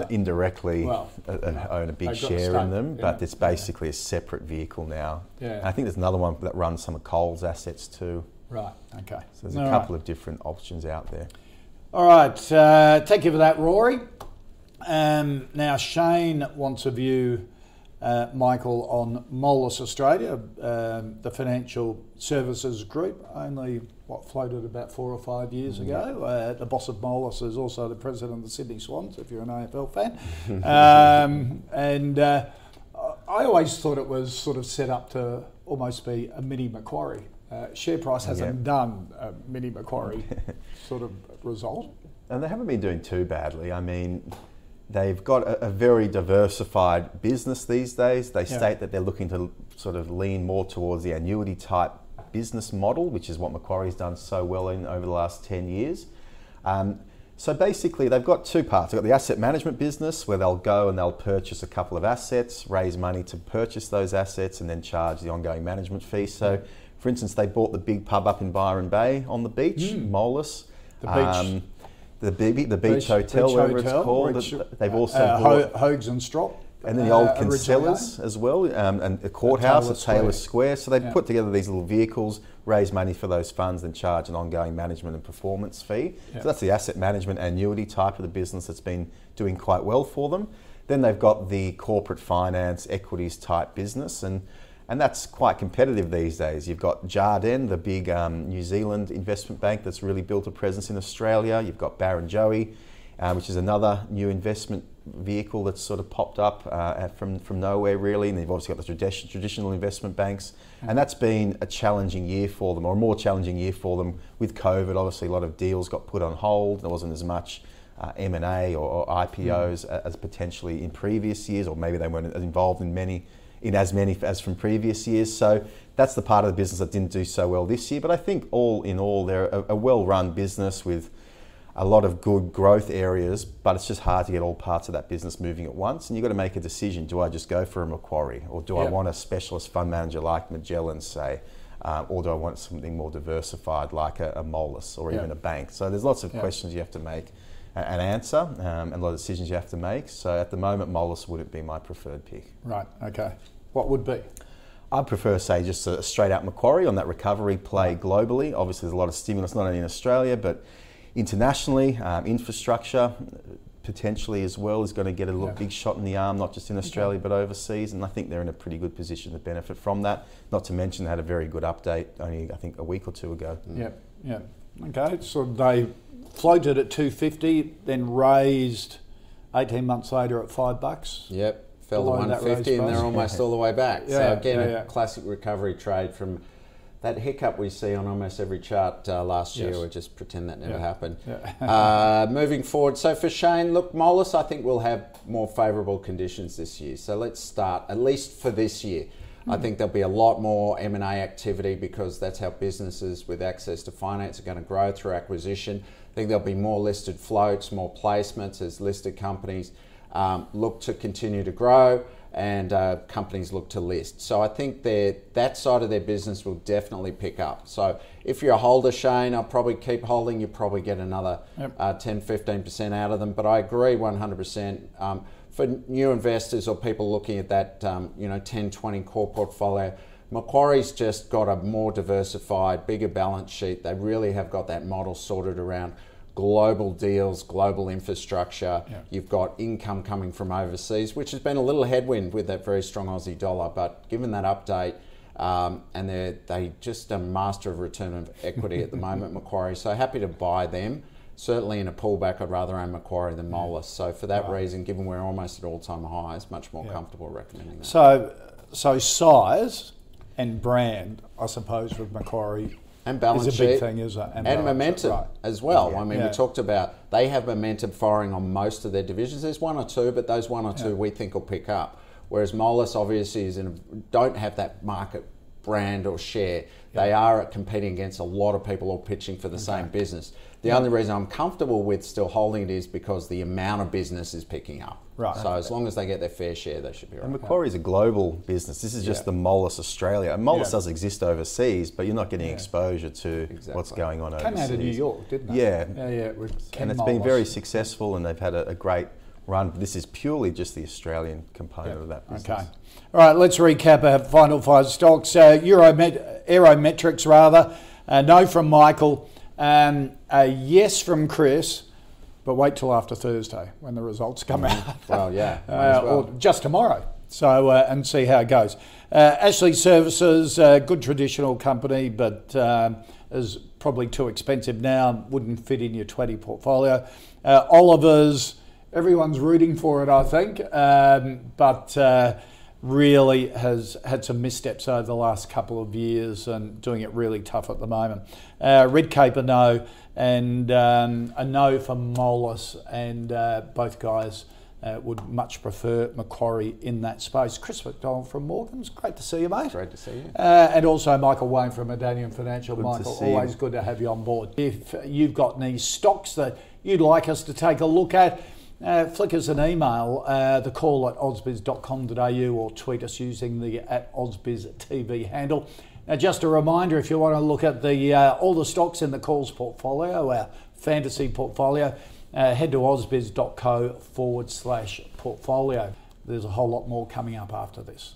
a big share in them, but it's basically a separate vehicle now. Yeah. And I think there's another one that runs some of Coles assets too. Right, okay. So there's a couple of different options out there. All right, thank you for that, Rory. Now Shane wants a view Michael on Moelis Australia, the financial services group, only what floated about 4 or 5 years ago. The boss of Moelis is also the president of the Sydney Swans, if you're an AFL fan. And I always thought it was sort of set up to almost be a mini Macquarie. Share price hasn't done a mini Macquarie sort of result. And they haven't been doing too badly. I mean, they've got a very diversified business these days. They state that they're looking to sort of lean more towards the annuity type business model, which is what Macquarie's done so well in over the last 10 years. So basically they've got two parts. They've got the asset management business where they'll go and they'll purchase a couple of assets, raise money to purchase those assets and then charge the ongoing management fee. So for instance, they bought the big pub up in Byron Bay on the beach, Moelis. The beach. The beach hotel, whatever it's called. They've also bought Hogs and Strop. And then the old Kinsella's as well, and the courthouse at Taylor Square. So they've put together these little vehicles, raise money for those funds, then charge an ongoing management and performance fee. Yeah. So that's the asset management annuity type of the business that's been doing quite well for them. Then they've got the corporate finance, equities type business, and that's quite competitive these days. You've got Jarden, the big New Zealand investment bank that's really built a presence in Australia. You've got Barrenjoey, which is another new investment vehicle that's sort of popped up from nowhere really. And you've obviously got the traditional investment banks. And that's been a challenging year for them, or a more challenging year for them with COVID. Obviously a lot of deals got put on hold. There wasn't as much M&A or IPOs as potentially in previous years, or maybe they weren't involved in as many as from previous years. So that's the part of the business that didn't do so well this year. But I think all in all, they're a well-run business with a lot of good growth areas, but it's just hard to get all parts of that business moving at once. And you've got to make a decision. Do I just go for a Macquarie, or do I want a specialist fund manager like Magellan, say, or do I want something more diversified like a Moelis or even a bank? So there's lots of questions you have to make and answer, and a lot of decisions you have to make. So at the moment, Moelis wouldn't be my preferred pick. Right, okay. What would be? I'd prefer, say, just a straight out Macquarie on that recovery play globally. Obviously, there's a lot of stimulus, not only in Australia, but internationally. Infrastructure potentially as well is going to get a little big shot in the arm, not just in Australia, but overseas. And I think they're in a pretty good position to benefit from that. Not to mention they had a very good update only, I think, a week or two ago. Okay, so they floated at 250, then raised 18 months later at $5. Yep. Fell to 150 and they're almost all the way back. So again, a classic recovery trade from that hiccup we see on almost every chart last year. We just pretend that never happened. Moving forward, so for Shane, look, Moelis, I think we'll have more favourable conditions this year. So let's start, at least for this year. I think there'll be a lot more M&A activity because that's how businesses with access to finance are going to grow, through acquisition. I think there'll be more listed floats, more placements as listed companies look to continue to grow and companies look to list. So I think that side of their business will definitely pick up. So if you're a holder, Shane, I'll probably keep holding. You probably get another 10, 15% out of them. But I agree 100%. For new investors or people looking at that 10, 20 core portfolio, Macquarie's just got a more diversified, bigger balance sheet. They really have got that model sorted around global deals, global infrastructure. You've got income coming from overseas, which has been a little headwind with that very strong Aussie dollar. But given that update, and they just a master of return of equity at the moment, Macquarie. So happy to buy them. Certainly in a pullback, I'd rather own Macquarie than Moelis. So for that reason, given we're almost at all-time highs, much more comfortable recommending that. So size and brand, I suppose, with Macquarie. And balance is a big thing, is it? And momentum as well. I mean, we talked about they have momentum firing on most of their divisions. There's one or two, but those one or two we think will pick up. Whereas Moelis obviously don't have that market brand or share. They are competing against a lot of people all pitching for the same business. The only reason I'm comfortable with still holding it is because the amount of business is picking up. Right. So as long as they get their fair share, they should be right. And Macquarie's a global business. This is just the Moelis Australia. And Moelis does exist overseas, but you're not getting exposure to what's going on overseas. Came out of New York, didn't it? And it's been very successful, and they've had a great run. This is purely just the Australian component of that business. Okay. All right, let's recap our final five stocks. Aerometrex, no from Michael. A yes from Chris, but wait till after Thursday when the results come out. Well, or just tomorrow. So, and see how it goes. Ashley Services, good traditional company, but is probably too expensive now, wouldn't fit in your 20 portfolio. Oliver's, everyone's rooting for it, I think, but really has had some missteps over the last couple of years and doing it really tough at the moment. Redcape a no, and a no for Moelis, and both guys would much prefer Macquarie in that space. Chris Macdonald from Morgans, great to see you, mate. Great to see you. And also Michael Wayne from Medallion Financial. Good Michael, always good to have you on board. If you've got any stocks that you'd like us to take a look at, flick us an email, thecall@ausbiz.com.au, or tweet us using the @AusbizTV handle. Now, just a reminder, if you want to look at the all the stocks in the Call's portfolio, our fantasy portfolio, head to ausbiz.co/portfolio. There's a whole lot more coming up after this.